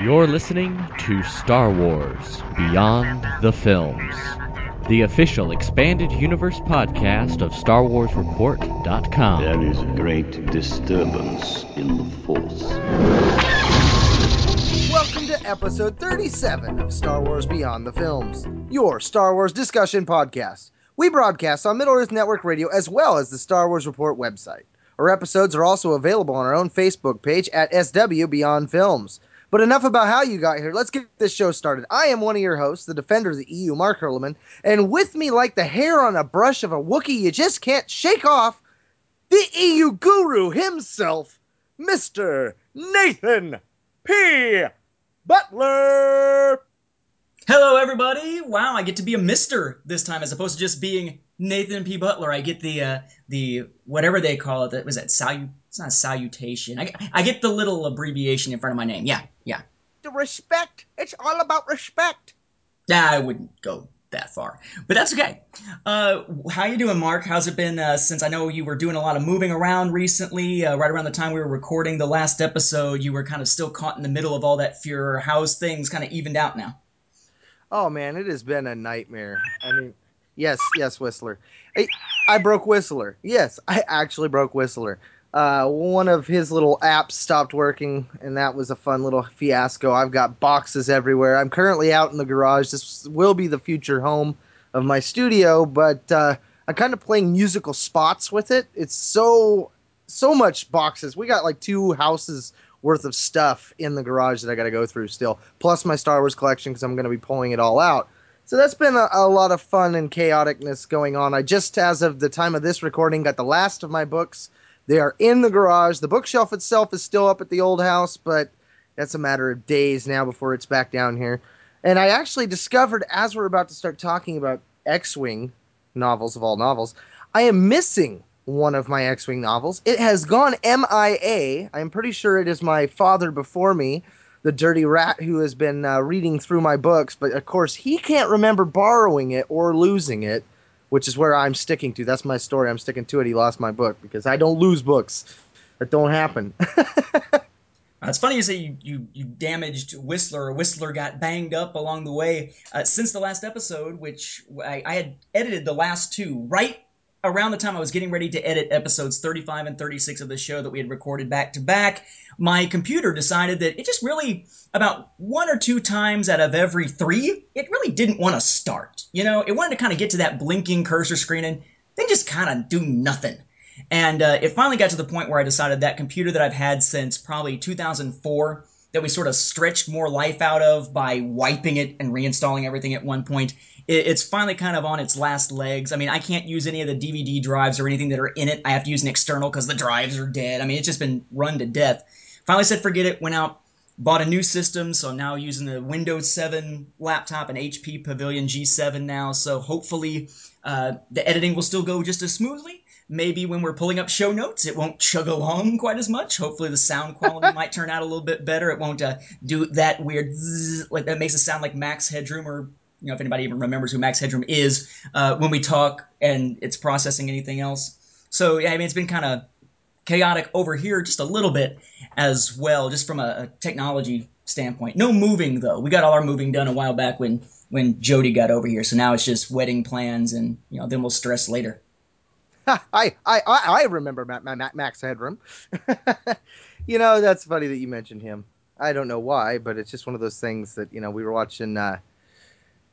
You're listening to Star Wars Beyond the Films, the official Expanded Universe podcast of StarWarsReport.com. There is a great disturbance in the Force. Welcome to episode 37 of Star Wars Beyond the Films, your Star Wars discussion podcast. We broadcast on Middle Earth Network Radio as well as the Star Wars Report website. Our episodes are also available on our own Facebook page at SW Beyond Films. But enough about how you got here. Let's get this show started. I am one of your hosts, the defender of the EU, Mark Hurliman. And with me, like the hair on a brush of a Wookiee you just can't shake off, the EU guru himself, Mr. Nathan P. Butler. Hello, everybody. Wow, I get to be a mister this time as opposed to just being Nathan P. Butler. I get the whatever they call it. Was that salutation? It's not a salutation. I get the little abbreviation in front of my name. Yeah. The respect. It's all about respect. Nah, I wouldn't go that far, but that's okay. How you doing, Mark? How's it been since I know you were doing a lot of moving around recently? Right around the time we were recording the last episode, you were kind of still caught in the middle of all that fear. How's things kind of evened out now? Oh, man, it has been a nightmare. I mean... Yes, Whistler. I broke Whistler. Yes, I actually broke Whistler. One of his little apps stopped working, and that was a fun little fiasco. I've got boxes everywhere. I'm currently out in the garage. This will be the future home of my studio, but I'm kind of playing musical spots with it. It's so much boxes. We got like two houses worth of stuff in the garage that I got to go through still, plus my Star Wars collection because I'm going to be pulling it all out. So that's been a lot of fun and chaoticness going on. I just, as of the time of this recording, got the last of my books. They are in the garage. The bookshelf itself is still up at the old house, but that's a matter of days now before it's back down here. And I actually discovered, as we're about to start talking about X-Wing novels of all novels, I am missing one of my X-Wing novels. It has gone MIA. I'm pretty sure it is My Father Before Me, the dirty rat who has been reading through my books, but of course he can't remember borrowing it or losing it, which is where I'm sticking to. That's my story. I'm sticking to it. He lost my book because I don't lose books. That don't happen. It's funny you say you damaged Whistler, or Whistler got banged up along the way. Since the last episode, which I had edited the last two right around the time I was getting ready to edit episodes 35 and 36 of the show that we had recorded back to back, my computer decided that it just really, about one or two times out of every three, it really didn't want to start. You know, it wanted to kind of get to that blinking cursor screen and then just kind of do nothing. And it finally got to the point where I decided that computer that I've had since probably 2004, that we sort of stretched more life out of by wiping it and reinstalling everything at one point, it's finally kind of on its last legs. I mean, I can't use any of the DVD drives or anything that are in it. I have to use an external because the drives are dead. I mean, it's just been run to death. Finally said forget it, went out, bought a new system, so I'm now using the Windows 7 laptop and HP Pavilion G7 now, so hopefully the editing will still go just as smoothly. Maybe when we're pulling up show notes, it won't chug along quite as much. Hopefully the sound quality might turn out a little bit better. It won't do that weird zzz, like that makes it sound like Max Headroom, or, you know, if anybody even remembers who Max Headroom is, when we talk and it's processing anything else. So, yeah, I mean, it's been kind of chaotic over here just a little bit as well, just from a technology standpoint. No moving, though. We got all our moving done a while back when Jody got over here. So now it's just wedding plans and, you know, then we'll stress later. I remember Max Headroom. You know, that's funny that you mentioned him. I don't know why, but it's just one of those things that, you know, we were watching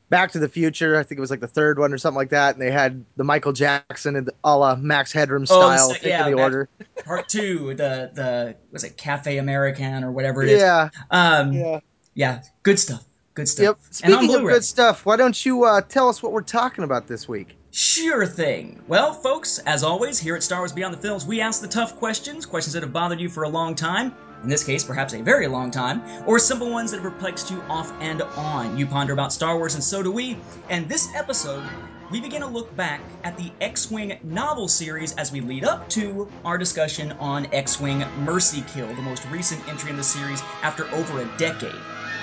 Back to the Future. I think it was like the third one or something like that, and they had the Michael Jackson and a la Max Headroom style in the order. Part two, the was it Cafe American or whatever it is? Yeah, good stuff. Good stuff. Yep. Speaking of good stuff, why don't you tell us what we're talking about this week? Sure thing. Well, folks, as always, here at Star Wars Beyond the Films, we ask the tough questions, questions that have bothered you for a long time, in this case, perhaps a very long time, or simple ones that have perplexed you off and on. You ponder about Star Wars, and so do we. And this episode, we begin to look back at the X-Wing novel series as we lead up to our discussion on X-Wing Mercy Kill, the most recent entry in the series after over a decade.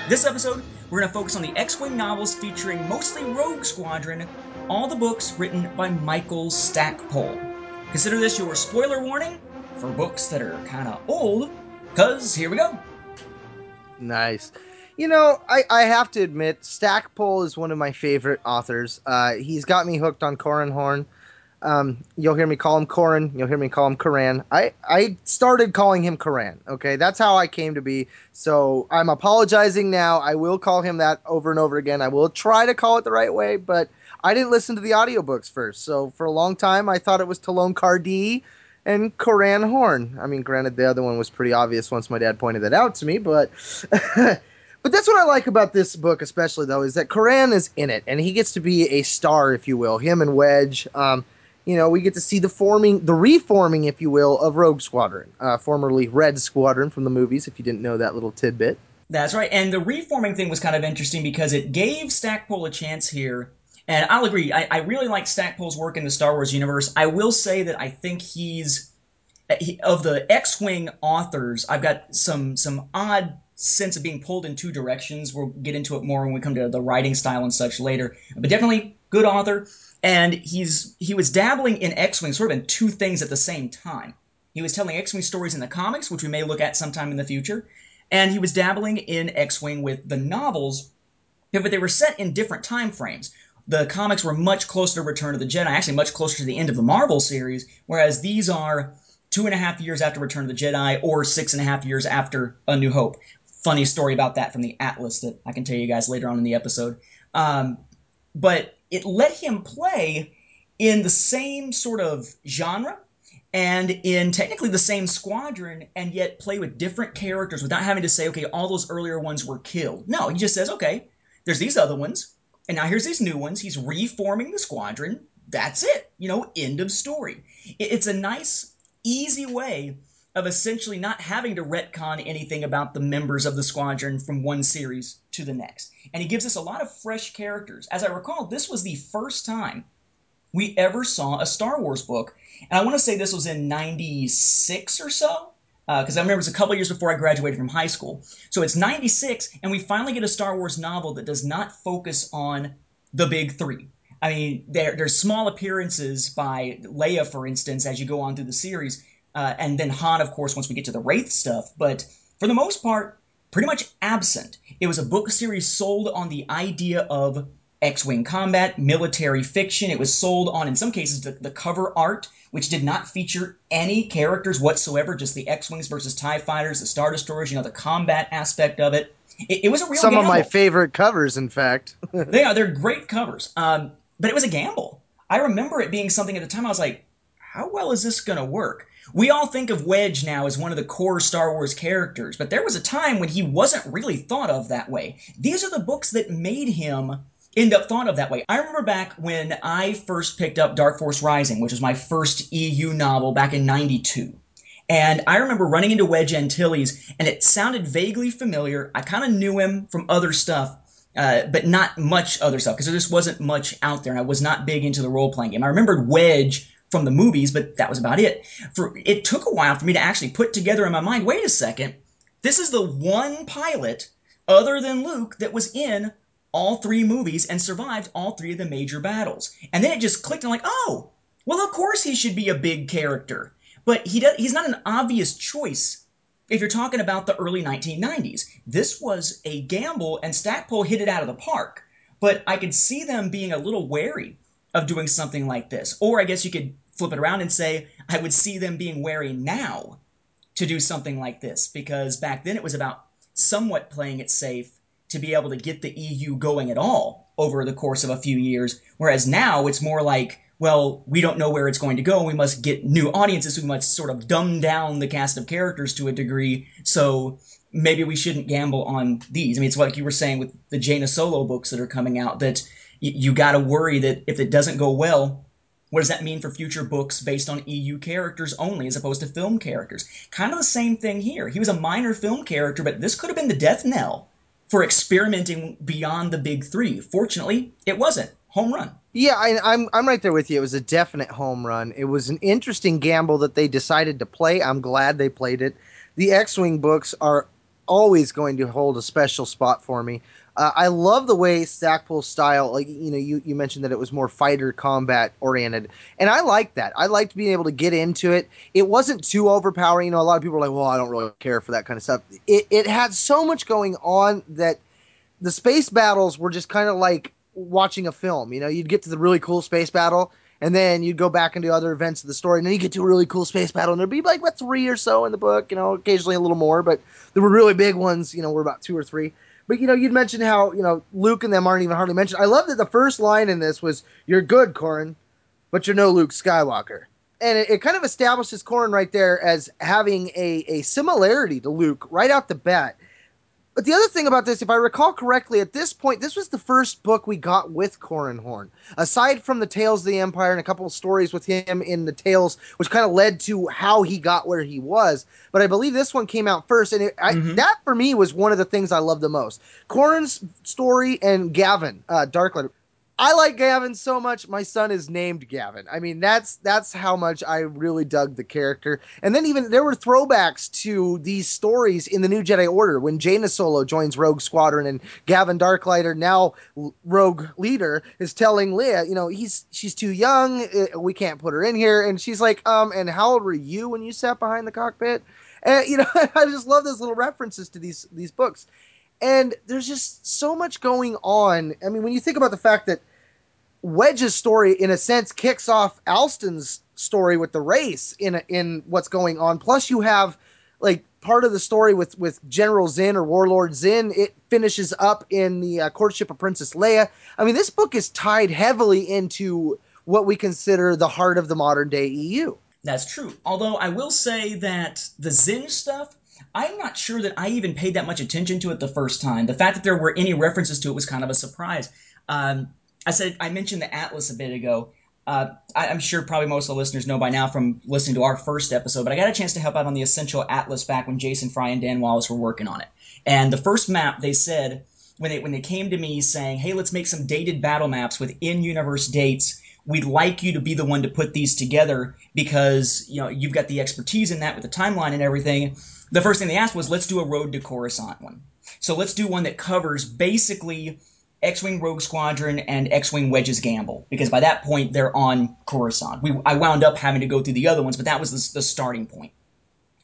This episode, we're going to focus on the X-Wing novels featuring mostly Rogue Squadron, all the books written by Michael Stackpole. Consider this your spoiler warning for books that are kind of old, because here we go. Nice. You know, I have to admit, Stackpole is one of my favorite authors. He's got me hooked on Corran Horn. You'll hear me call him Corran. You'll hear me call him Corran. I started calling him Corran. Okay, that's how I came to be. So I'm apologizing now. I will call him that over and over again. I will try to call it the right way, but I didn't listen to the audiobooks first. So for a long time, I thought it was Talon Cardee and Corran Horn. I mean, granted, the other one was pretty obvious once my dad pointed that out to me, but... But that's what I like about this book especially, though, is that Corran is in it, and he gets to be a star, if you will, him and Wedge. You know, we get to see the reforming, if you will, of Rogue Squadron, formerly Red Squadron from the movies, if you didn't know that little tidbit. That's right, and the reforming thing was kind of interesting because it gave Stackpole a chance here, and I'll agree, I really like Stackpole's work in the Star Wars universe. I will say that I think of the X-Wing authors, I've got some odd sense of being pulled in two directions. We'll get into it more when we come to the writing style and such later, but definitely good author. And he was dabbling in X-Wing sort of in two things at the same time. He was telling X-Wing stories in the comics, which we may look at sometime in the future, and he was dabbling in X-Wing with the novels, but they were set in different time frames. The comics were much closer to Return of the Jedi, actually much closer to the end of the Marvel series, whereas these are 2.5 years after Return of the Jedi or 6.5 years after A New Hope. Funny story about that from the Atlas that I can tell you guys later on in the episode. But it let him play in the same sort of genre and in technically the same squadron, and yet play with different characters without having to say, okay, all those earlier ones were killed. No, he just says, okay, there's these other ones, and now here's these new ones. He's reforming the squadron. That's it. You know, end of story. It's a nice, easy way of essentially not having to retcon anything about the members of the squadron from one series to the next. And he gives us a lot of fresh characters. As I recall, this was the first time we ever saw a Star Wars book. And I want to say this was in 96 or so, because I remember it was a couple years before I graduated from high school. So it's 96, and we finally get a Star Wars novel that does not focus on the big three. I mean, there's small appearances by Leia, for instance, as you go on through the series. And then Han, of course, once we get to the Wraith stuff. But for the most part, pretty much absent. It was a book series sold on the idea of X-Wing combat, military fiction. It was sold on, in some cases, the cover art, which did not feature any characters whatsoever, just the X-Wings versus TIE Fighters, the Star Destroyers, you know, the combat aspect of it. It was a real gamble. Some of my favorite covers, in fact. They're great covers. But it was a gamble. I remember it being something at the time I was like, how well is this going to work? We all think of Wedge now as one of the core Star Wars characters, but there was a time when he wasn't really thought of that way. These are the books that made him end up thought of that way. I remember back when I first picked up Dark Force Rising, which was my first EU novel back in 92. And I remember running into Wedge Antilles, and it sounded vaguely familiar. I kind of knew him from other stuff, but not much other stuff, because there just wasn't much out there, and I was not big into the role-playing game. I remembered Wedge from the movies, but that was about it. It took a while for me to actually put together in my mind, wait a second, this is the one pilot other than Luke that was in all three movies and survived all three of the major battles. And then it just clicked, and I'm like, oh, well, of course he should be a big character. But he's not an obvious choice if you're talking about the early 1990s. This was a gamble, and Stackpole hit it out of the park. But I could see them being a little wary of doing something like this. Or I guess you could flip it around and say, I would see them being wary now to do something like this, because back then it was about somewhat playing it safe to be able to get the EU going at all over the course of a few years, whereas now it's more like, well, we don't know where it's going to go, we must get new audiences, we must sort of dumb down the cast of characters to a degree, so maybe we shouldn't gamble on these. I mean, it's like you were saying with the Jaina Solo books that are coming out, that you got to worry that if it doesn't go well, what does that mean for future books based on EU characters only as opposed to film characters? Kind of the same thing here. He was a minor film character, but this could have been the death knell for experimenting beyond the big three. Fortunately, it wasn't. Home run. Yeah, I'm right there with you. It was a definite home run. It was an interesting gamble that they decided to play. I'm glad they played it. The X-Wing books are always going to hold a special spot for me. I love the way Stackpole's style, like, you know, you mentioned that it was more fighter combat oriented, and I liked that. I liked being able to get into it. It wasn't too overpowering. You know, a lot of people are like, well, I don't really care for that kind of stuff. It had so much going on that the space battles were just kind of like watching a film. You know, you'd get to the really cool space battle, and then you'd go back into other events of the story, and then you get to a really cool space battle, and there'd be like, what, 3 or so in the book, you know, occasionally a little more, but there were really big ones, you know, were about 2 or 3. But, you know, you'd mentioned how, you know, Luke and them aren't even hardly mentioned. I love that the first line in this was, "You're good, Corran, but you're no Luke Skywalker." And it kind of establishes Corran right there as having a similarity to Luke right out the bat. But the other thing about this, if I recall correctly, at this point, this was the first book we got with Corran Horn. Aside from the Tales of the Empire and a couple of stories with him in the Tales, which kind of led to how he got where he was. But I believe this one came out first, and that, for me, was one of the things I loved the most. Corran's story and Gavin Darklighter. I like Gavin so much, my son is named Gavin. I mean, that's how much I really dug the character. And then even there were throwbacks to these stories in the New Jedi Order when Jaina Solo joins Rogue Squadron and Gavin Darklighter, now Rogue Leader, is telling Leia, you know, she's too young, we can't put her in here. And she's like, and how old were you when you sat behind the cockpit? And, you know, I just love those little references to these books. And there's just so much going on. I mean, when you think about the fact that Wedge's story, in a sense, kicks off Alston's story with the race in what's going on. Plus, you have, like, part of the story with General Zsin or Warlord Zsin. It finishes up in the Courtship of Princess Leia. I mean, this book is tied heavily into what we consider the heart of the modern-day EU. That's true. Although I will say that the Zsin stuff, I'm not sure that I even paid that much attention to it the first time. The fact that there were any references to it was kind of a surprise. I mentioned the Atlas a bit ago. I'm sure probably most of the listeners know by now from listening to our first episode, but I got a chance to help out on the Essential Atlas back when Jason Fry and Dan Wallace were working on it. And the first map, they said, when they came to me saying, hey, let's make some dated battle maps with in-universe dates, we'd like you to be the one to put these together because, you know, you've got the expertise in that with the timeline and everything. The first thing they asked was, let's do a Road to Coruscant one. So let's do one that covers basically X-Wing Rogue Squadron and X-Wing Wedge's Gamble, because by that point, they're on Coruscant. I wound up having to go through the other ones, but that was the starting point.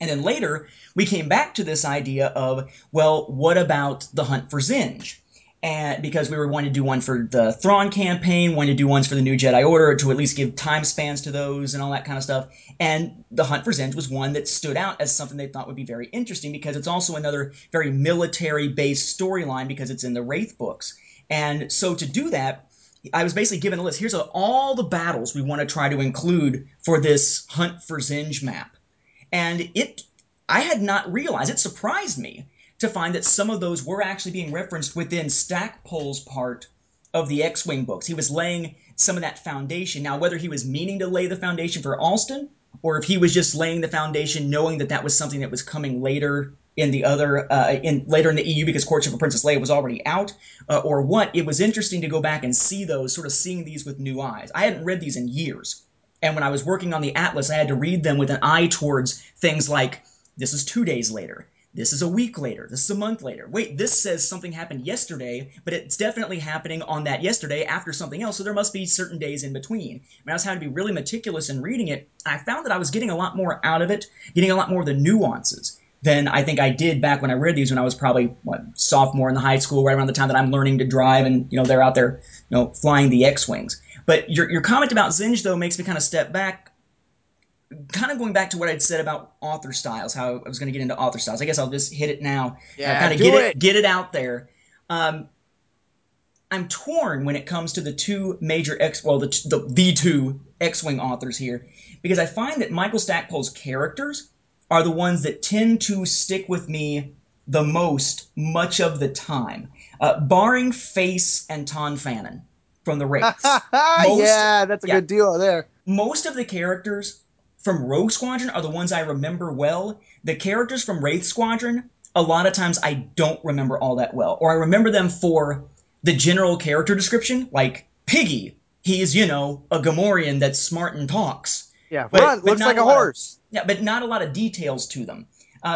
And then later, we came back to this idea of, well, what about the Hunt for Zsinj? And because we were wanting to do one for the Thrawn campaign, wanted to do ones for the New Jedi Order to at least give time spans to those and all that kind of stuff. And the Hunt for Zsinj was one that stood out as something they thought would be very interesting because it's also another very military-based storyline because it's in the Wraith books. And so to do that, I was basically given a list. Here's all the battles we want to try to include for this Hunt for Zsinj map. And I had not realized, it surprised me to find that some of those were actually being referenced within Stackpole's part of the X-Wing books. He was laying some of that foundation. Now, whether he was meaning to lay the foundation for Alston, or if he was just laying the foundation knowing that that was something that was coming later in the other, later in the EU because Courtship of Princess Leia was already out, or what, it was interesting to go back and see those, sort of seeing these with new eyes. I hadn't read these in years. And when I was working on the Atlas, I had to read them with an eye towards things like, this is 2 days later. This is a week later. This is a month later. Wait, this says something happened yesterday, but it's definitely happening on that yesterday after something else, so there must be certain days in between. I mean, I was having to be really meticulous in reading it. I found that I was getting a lot more out of it, getting a lot more of the nuances than I think I did back when I read these when I was probably sophomore in the high school, right around the time that I'm learning to drive and, you know, they're out there, you know, flying the X-Wings. But your comment about Zsinj, though, makes me kind of step back, kind of going back to what I'd said about author styles, how I was going to get into author styles. I guess I'll just hit it now. Yeah, kind of get it out there. I'm torn when it comes to the two major the two X-Wing authors here, because I find that Michael Stackpole's characters are the ones that tend to stick with me the most, much of the time, barring Face and Ton Fannin from the Wraiths. Yeah, that's a good deal there. Most of the characters from Rogue Squadron are the ones I remember well. The characters from Wraith Squadron, a lot of times I don't remember all that well. Or I remember them for the general character description, like Piggy. He is, you know, a Gamorrean that's smart and talks. Yeah, but looks like a horse. Yeah, but not a lot of details to them.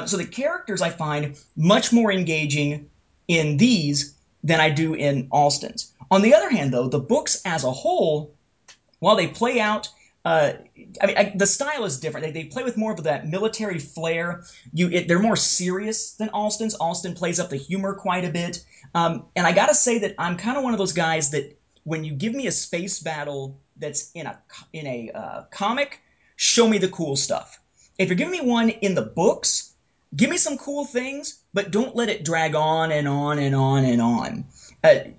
So the characters I find much more engaging in these than I do in Alston's. On the other hand, though, the books as a whole, while they play out, the style is different. They play with more of that military flair. They're more serious than Alston's. Alston plays up the humor quite a bit. And I got to say that I'm kind of one of those guys that when you give me a space battle that's in a comic, show me the cool stuff. If you're giving me one in the books, give me some cool things, but don't let it drag on and on and on and on.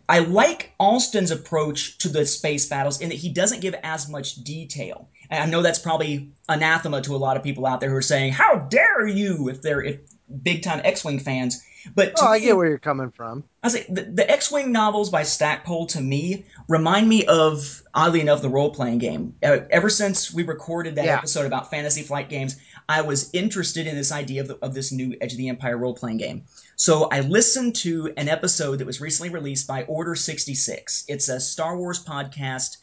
I like Alston's approach to the space battles in that he doesn't give as much detail. And I know that's probably anathema to a lot of people out there who are saying, "How dare you!" if they're big-time X-Wing fans. But I get where you're coming from. I say the X-Wing novels by Stackpole to me remind me of, oddly enough, the role-playing game. Ever since we recorded that episode about Fantasy Flight games, I was interested in this idea of this new Edge of the Empire role-playing game. So I listened to an episode that was recently released by Order 66. It's a Star Wars podcast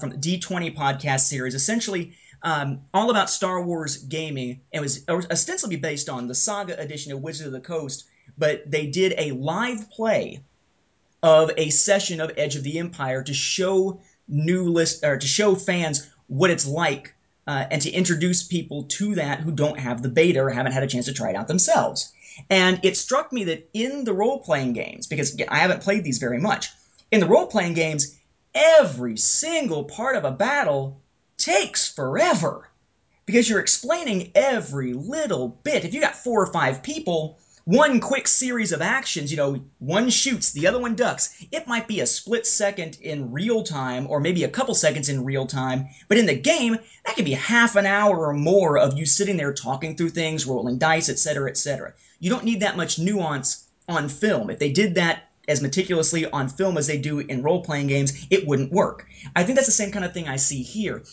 from the D20 podcast series, essentially all about Star Wars gaming. It was ostensibly based on the Saga edition of Wizard of the Coast, but they did a live play of a session of Edge of the Empire to show to show fans what it's like and to introduce people to that who don't have the beta or haven't had a chance to try it out themselves. And it struck me that in the role-playing games, because I haven't played these very much, in the role-playing games, every single part of a battle takes forever because you're explaining every little bit. If you got 4 or 5 people, one quick series of actions, one shoots, the other one ducks. It might be a split second in real time or maybe a couple seconds in real time, but in the game, that could be half an hour or more of you sitting there talking through things, rolling dice, etc., etc. You don't need that much nuance on film. If they did that as meticulously on film as they do in role-playing games, it wouldn't work. I think that's the same kind of thing I see here.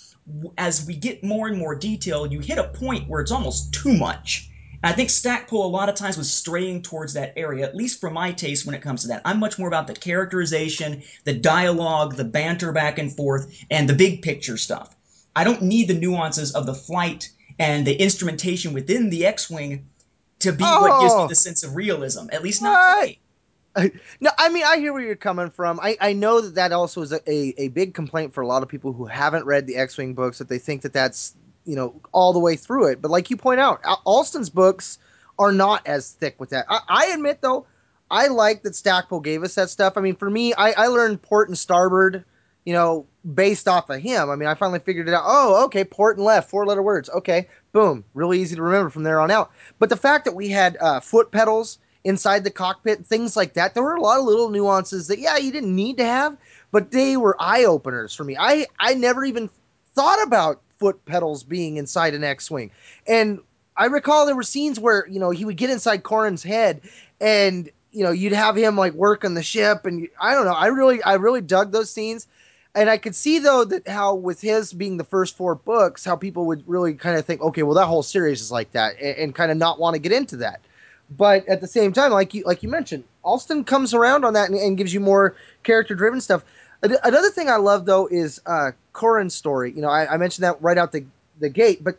As we get more and more detail, you hit a point where it's almost too much. I think Stackpole a lot of times was straying towards that area, at least for my taste when it comes to that. I'm much more about the characterization, the dialogue, the banter back and forth, and the big picture stuff. I don't need the nuances of the flight and the instrumentation within the X-Wing to be what gives me the sense of realism, at least not today. No, I mean, I hear where you're coming from. I know that also is a big complaint for a lot of people who haven't read the X-Wing books, that they think that that's all the way through it. But like you point out, Alston's books are not as thick with that. I admit, though, I like that Stackpole gave us that stuff. I mean, for me, I learned port and starboard, based off of him. I mean, I finally figured it out. Oh, okay, port and left, 4-letter words. Okay, boom. Really easy to remember from there on out. But the fact that we had foot pedals inside the cockpit, things like that, there were a lot of little nuances that, you didn't need to have, but they were eye-openers for me. I never even thought about foot pedals being inside an X-Wing. And I recall there were scenes where, he would get inside Corran's head and, you'd have him like work on the ship. And I don't know. I really dug those scenes. And I could see, though, that how with his being the first 4 books, how people would really kind of think, okay, well, that whole series is like that and kind of not want to get into that. But at the same time, like you mentioned, Alston comes around on that and gives you more character-driven stuff. Another thing I love, though, is Corran's story. I mentioned that right out the gate, but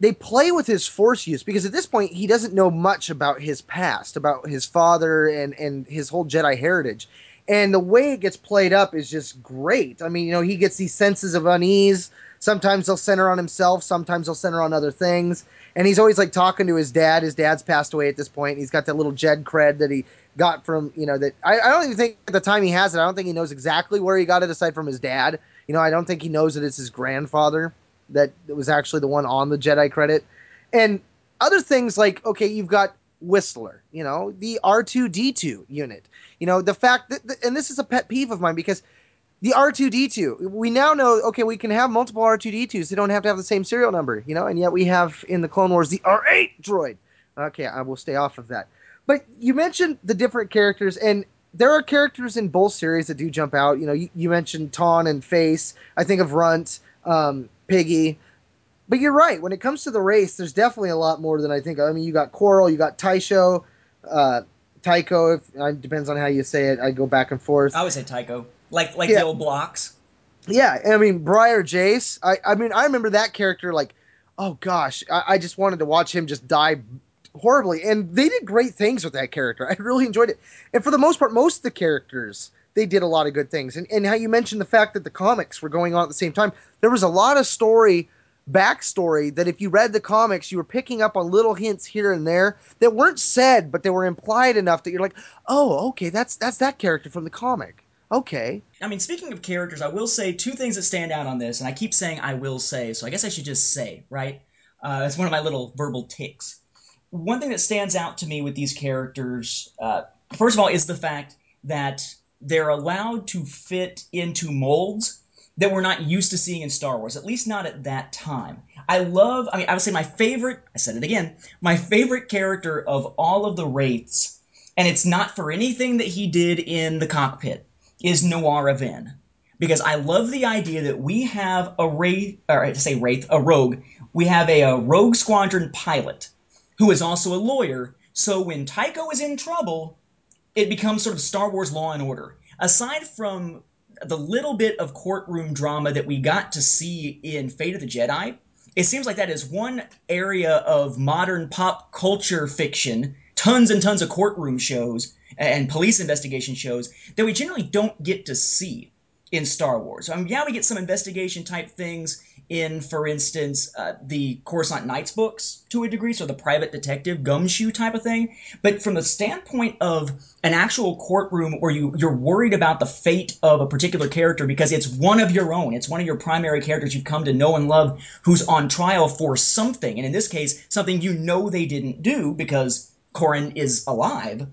they play with his force use because at this point he doesn't know much about his past, about his father and his whole Jedi heritage. And the way it gets played up is just great. I mean, he gets these senses of unease. Sometimes they'll center on himself. Sometimes they'll center on other things. And he's always like talking to his dad. His dad's passed away at this point. And he's got that little Jed cred that he got from, that I don't even think at the time he has it. I don't think he knows exactly where he got it aside from his dad. I don't think he knows that it's his grandfather that was actually the one on the Jedi credit. And other things like, okay, you've got Whistler, the R2-D2 unit. The fact that, and this is a pet peeve of mine because the R2-D2, we now know, okay, we can have multiple R2-D2s. They don't have to have the same serial number, and yet we have in the Clone Wars the R8 droid. Okay, I will stay off of that. But you mentioned the different characters, and there are characters in both series that do jump out. You mentioned Tawn and Face. I think of Runt, Piggy. But you're right. When it comes to the race, there's definitely a lot more than I think of. I mean, you got Quarrel, you got Tycho, Tycho. It depends on how you say it. I go back and forth. I would say Tycho, like the old blocks. Yeah, I mean, Briar Jace. I mean, I remember that character like, oh gosh, I just wanted to watch him just die horribly. And they did great things with that character. I really enjoyed it. And for the most part, most of the characters, they did a lot of good things. And how you mentioned the fact that the comics were going on at the same time, there was a lot of story, backstory, that if you read the comics, you were picking up on little hints here and there that weren't said, but they were implied enough that you're like, oh, okay, that's that character from the comic. Okay. I mean, speaking of characters, I will say two things that stand out on this, and I keep saying I will say, so I guess I should just say, right? It's one of my little verbal tics. One thing that stands out to me with these characters, first of all, is the fact that they're allowed to fit into molds that we're not used to seeing in Star Wars, at least not at that time. I would say my favorite, I said it again, my favorite character of all of the Wraiths, and it's not for anything that he did in the cockpit, is Noara Ven. Because I love the idea that we have a Rogue Squadron pilot who is also a lawyer, so when Tycho is in trouble, it becomes sort of Star Wars Law and Order. Aside from the little bit of courtroom drama that we got to see in Fate of the Jedi, it seems like that is one area of modern pop culture fiction, tons and tons of courtroom shows and police investigation shows that we generally don't get to see in Star Wars. I mean, yeah, we get some investigation type things in, for instance, the Coruscant Knights books to a degree, so the private detective gumshoe type of thing. But from the standpoint of an actual courtroom where you're worried about the fate of a particular character because it's one of your own, it's one of your primary characters you've come to know and love who's on trial for something, and in this case, something you know they didn't do because Corran is alive,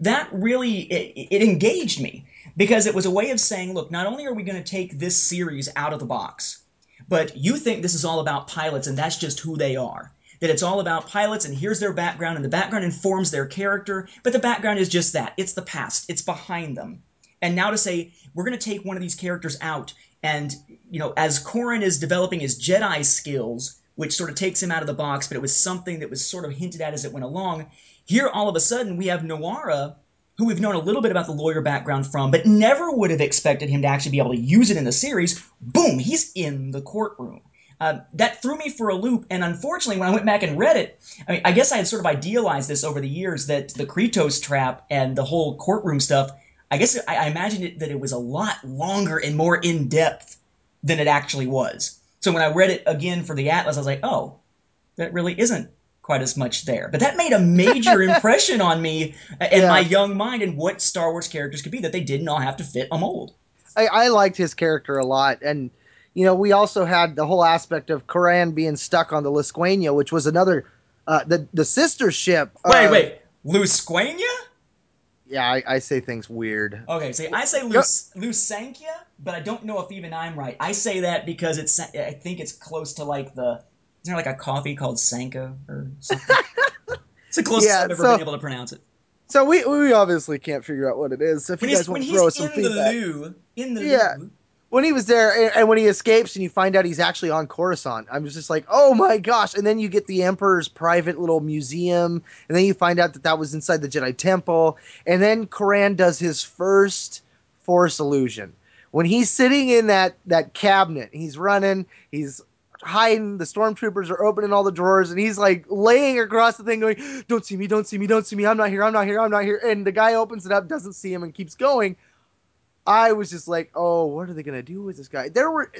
that really, it engaged me. Because it was a way of saying, look, not only are we going to take this series out of the box, but you think this is all about pilots and that's just who they are. That it's all about pilots and here's their background and the background informs their character, but the background is just that. It's the past. It's behind them. And now to say, we're going to take one of these characters out and, you know, as Corran is developing his Jedi skills, which sort of takes him out of the box, but it was something that was sort of hinted at as it went along, here all of a sudden we have Noara, who we've known a little bit about the lawyer background from, but never would have expected him to actually be able to use it in the series. Boom, he's in the courtroom. That threw me for a loop, and unfortunately, when I went back and read it, I guess I had sort of idealized this over the years, that the Krytos Trap and the whole courtroom stuff, I guess I imagined that it was a lot longer and more in-depth than it actually was. So when I read it again for the Atlas, I was like, oh, that really isn't quite as much there. But that made a major impression on me and my young mind and what Star Wars characters could be, that they didn't all have to fit a mold. I liked his character a lot. And, you know, we also had the whole aspect of Corran being stuck on the Lusankya, which was another, the sister ship. Wait, Lusankya? Yeah, I say things weird. Okay, so I say Lusankya, but I don't know if even I'm right. I say that because I think it's close to like the... Isn't there like a coffee called Sanko or something? It's the closest I've ever been able to pronounce it. So we obviously can't figure out what it is. So if you guys want to throw us some feedback. In the loo. When he was there and when he escapes and you find out he's actually on Coruscant, I was just like, oh my gosh. And then you get the Emperor's private little museum. And then you find out that was inside the Jedi Temple. And then Corran does his first Force illusion. When he's sitting in that cabinet, he's running, he's hiding, the stormtroopers are opening all the drawers, and he's like laying across the thing going, don't see me, don't see me, don't see me, I'm not here, and the guy opens it up, doesn't see him, and keeps going. I was just like, oh, what are they going to do with this guy? One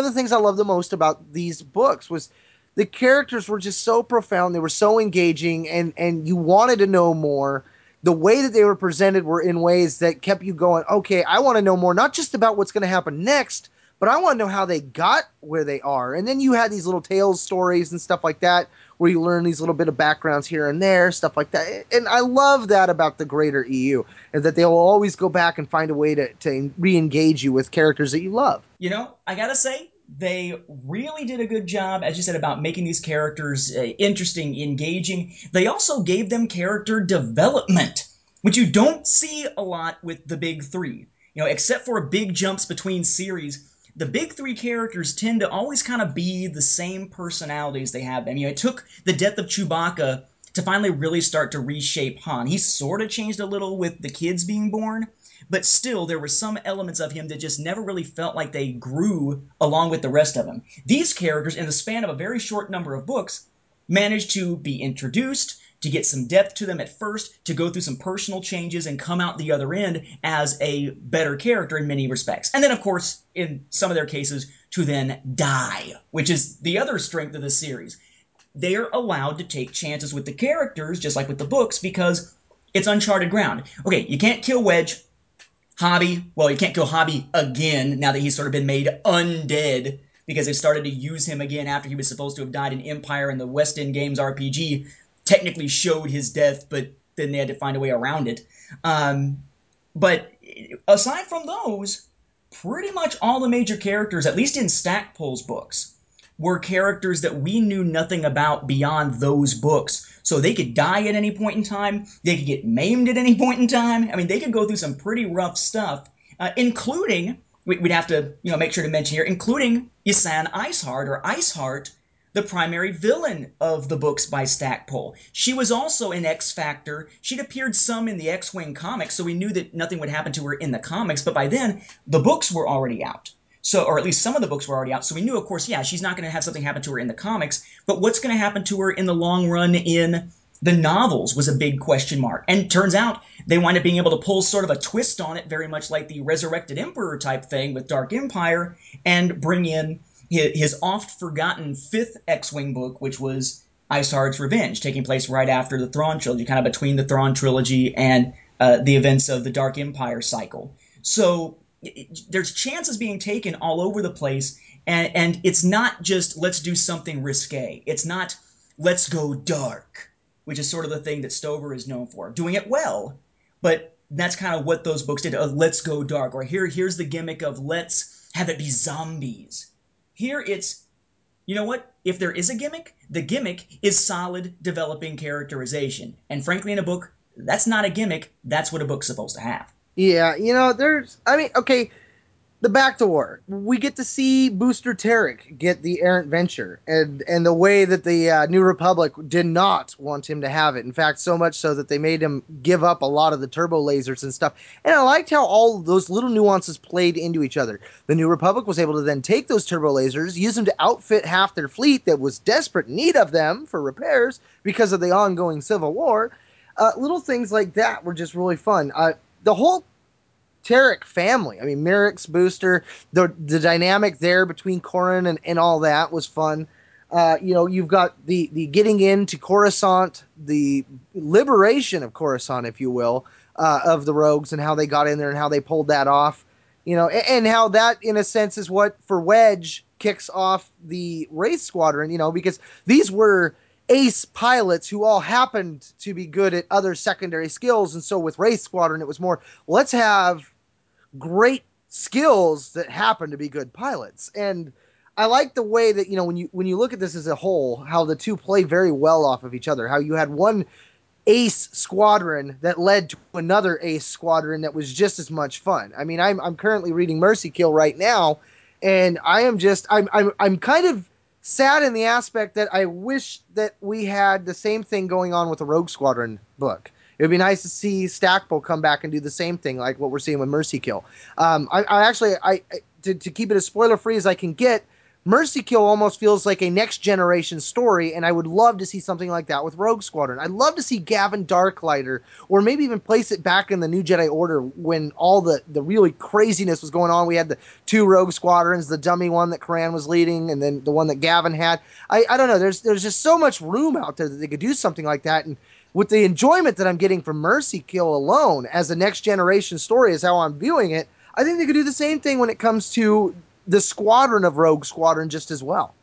of the things I loved the most about these books was the characters were just so profound, they were so engaging, and you wanted to know more. The way that they were presented were in ways that kept you going, okay, I want to know more, not just about what's going to happen next, but I want to know how they got where they are. And then you had these little tales, stories, and stuff like that, where you learn these little bit of backgrounds here and there, stuff like that. And I love that about the greater EU, and that they will always go back and find a way to re-engage you with characters that you love. You know, I gotta say, they really did a good job, as you said, about making these characters interesting, engaging. They also gave them character development, which you don't see a lot with the big three. You know, except for big jumps between series, the big three characters tend to always kind of be the same personalities they have. I mean, it took the death of Chewbacca to finally really start to reshape Han. He sort of changed a little with the kids being born, but still there were some elements of him that just never really felt like they grew along with the rest of them. These characters, in the span of a very short number of books, managed to be introduced, to get some depth to them at first, to go through some personal changes and come out the other end as a better character in many respects. And then, of course, in some of their cases, to then die, which is the other strength of the series. They're allowed to take chances with the characters, just like with the books, because it's uncharted ground. Okay, you can't kill Wedge. Hobby, well, you can't kill Hobby again now that he's sort of been made undead, because they've started to use him again after he was supposed to have died in Empire, and the West End Games RPG technically showed his death, but then they had to find a way around it. But aside from those, pretty much all the major characters, at least in Stackpole's books, were characters that we knew nothing about beyond those books. So they could die at any point in time. They could get maimed at any point in time. I mean, they could go through some pretty rough stuff, including, we'd have to make sure to mention here, including Ysann Iceheart, or Iceheart, the primary villain of the books by Stackpole. She was also an X-Factor. She'd appeared some in the X-Wing comics, so we knew that nothing would happen to her in the comics, but by then, the books were already out. Or at least some of the books were already out. So we knew, of course, yeah, she's not going to have something happen to her in the comics, but what's going to happen to her in the long run in the novels was a big question mark. And turns out they wind up being able to pull sort of a twist on it, very much like the Resurrected Emperor type thing with Dark Empire, and bring in his oft-forgotten fifth X-Wing book, which was Isard's Revenge, taking place right after the Thrawn trilogy, kind of between the Thrawn trilogy and the events of the Dark Empire cycle. So there's chances being taken all over the place, and it's not just let's do something risque. It's not let's go dark, which is sort of the thing that Stover is known for. Doing it well, but that's kind of what those books did. Let's go dark, or here's the gimmick of let's have it be zombies. Here it's, you know what, if there is a gimmick, the gimmick is solid developing characterization. And frankly, in a book, that's not a gimmick. That's what a book's supposed to have. Yeah, the backdoor. We get to see Booster Tarek get the errant venture, and the way that the New Republic did not want him to have it. In fact, so much so that they made him give up a lot of the turbo lasers and stuff. And I liked how all those little nuances played into each other. The New Republic was able to then take those turbo lasers, use them to outfit half their fleet that was desperate need of them for repairs because of the ongoing Civil War. Little things like that were just really fun. The whole Tarek family, I mean, Merrick's Booster, the dynamic there between Corran and all that was fun. You've got the getting into Coruscant, the liberation of Coruscant, if you will, of the rogues, and how they got in there and how they pulled that off. And how that, in a sense, is what, for Wedge, kicks off the Wraith Squadron, because these were ace pilots who all happened to be good at other secondary skills. And so with Wraith Squadron, it was more, let's have great skills that happen to be good pilots. And I like the way that, when you look at this as a whole, how the two play very well off of each other, how you had one ace squadron that led to another ace squadron that was just as much fun. I mean, I'm currently reading Mercy Kill right now, and I am just, I'm kind of sad in the aspect that I wish that we had the same thing going on with the Rogue Squadron book. It would be nice to see Stackpole come back and do the same thing, like what we're seeing with Mercy Kill. I actually, to keep it as spoiler-free as I can get, Mercy Kill almost feels like a next-generation story, and I would love to see something like that with Rogue Squadron. I'd love to see Gavin Darklighter, or maybe even place it back in the New Jedi Order when all the really craziness was going on. We had the two Rogue Squadrons, the dummy one that Corran was leading, and then the one that Gavin had. I don't know. There's just so much room out there that they could do something like that, and with the enjoyment that I'm getting from Mercy Kill alone as a next-generation story is how I'm viewing it, I think they could do the same thing when it comes to the squadron of Rogue Squadron just as well.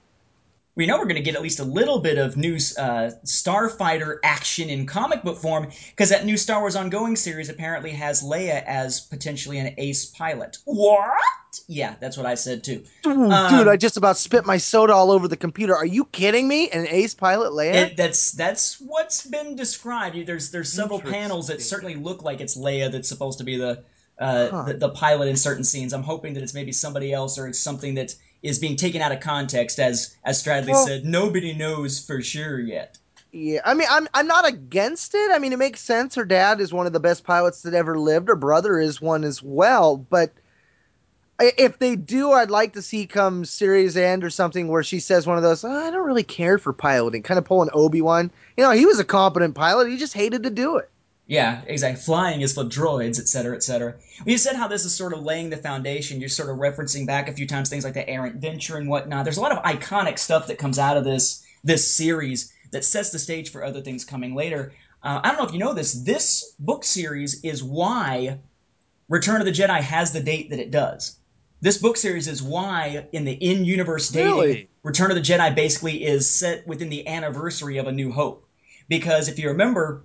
We know we're going to get at least a little bit of new starfighter action in comic book form, because that new Star Wars Ongoing series apparently has Leia as potentially an ace pilot. What? Yeah, that's what I said too. Dude, I just about spit my soda all over the computer. Are you kidding me? An ace pilot Leia? That's what's been described. There's several panels that certainly look like it's Leia that's supposed to be the pilot in certain scenes. I'm hoping that it's maybe somebody else, or it's something that is being taken out of context, as Stradley said. Nobody knows for sure yet. Yeah, I mean, I'm not against it. I mean, it makes sense. Her dad is one of the best pilots that ever lived. Her brother is one as well. But If they do, I'd like to see come series end or something where she says one of those, oh, I don't really care for piloting, kind of pulling Obi-Wan. You know, he was a competent pilot. He just hated to do it. Yeah, exactly. Flying is for droids, et cetera, et cetera. You said how this is sort of laying the foundation. You're sort of referencing back a few times things like the Errant Venture and whatnot. There's a lot of iconic stuff that comes out of this series that sets the stage for other things coming later. I don't know if you know this. This book series is why Return of the Jedi has the date that it does. This book series is why, in the in-universe dating, really? Return of the Jedi basically is set within the anniversary of A New Hope. Because if you remember,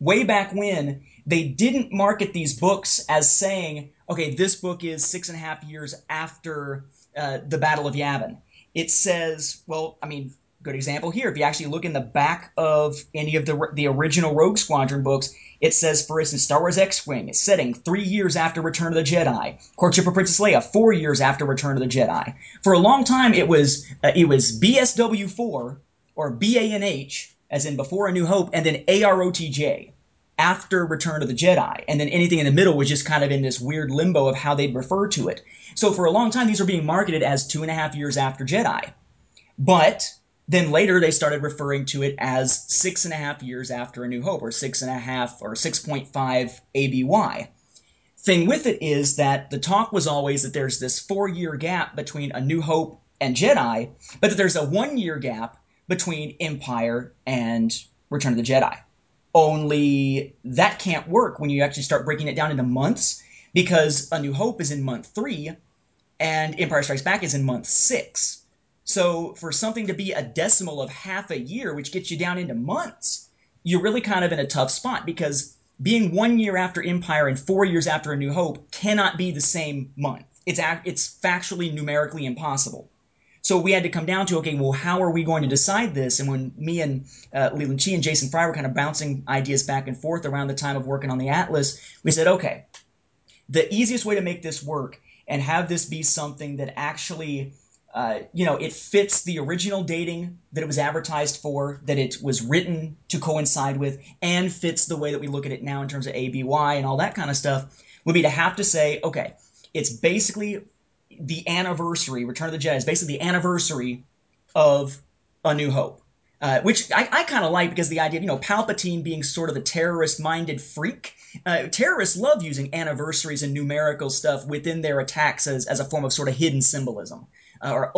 way back when, they didn't market these books as saying, okay, this book is 6.5 years after the Battle of Yavin. It says, well, I mean, good example here. If you actually look in the back of any of the original Rogue Squadron books, it says, for instance, Star Wars X-Wing is setting 3 years after Return of the Jedi. Courtship of Princess Leia, 4 years after Return of the Jedi. For a long time, it was BSW4, or BANH, as in Before A New Hope, and then AROTJ, after Return of the Jedi. And then anything in the middle was just kind of in this weird limbo of how they'd refer to it. So for a long time, these were being marketed as 2.5 years after Jedi. But then later they started referring to it as 6.5 years after A New Hope, or 6.5 or 6.5 ABY. Thing with it is that the talk was always that there's this 4-year gap between A New Hope and Jedi, but that there's a 1-year gap between Empire and Return of the Jedi. Only that can't work when you actually start breaking it down into months, because A New Hope is in month 3 and Empire Strikes Back is in month 6. So for something to be a decimal of half a year, which gets you down into months, you're really kind of in a tough spot, because being 1 year after Empire and 4 years after A New Hope cannot be the same month. It's factually, numerically impossible. So we had to come down to, okay, well, how are we going to decide this? And when me and Leland Chi and Jason Fry were kind of bouncing ideas back and forth around the time of working on the Atlas, we said, okay, the easiest way to make this work and have this be something that actually it fits the original dating that it was advertised for, that it was written to coincide with, and fits the way that we look at it now in terms of ABY and all that kind of stuff, would be to have to say, okay, it's basically the anniversary, Return of the Jedi is basically the anniversary of A New Hope, which I kind of like, because the idea of, Palpatine being sort of a terrorist-minded freak, terrorists love using anniversaries and numerical stuff within their attacks as a form of sort of hidden symbolism. Or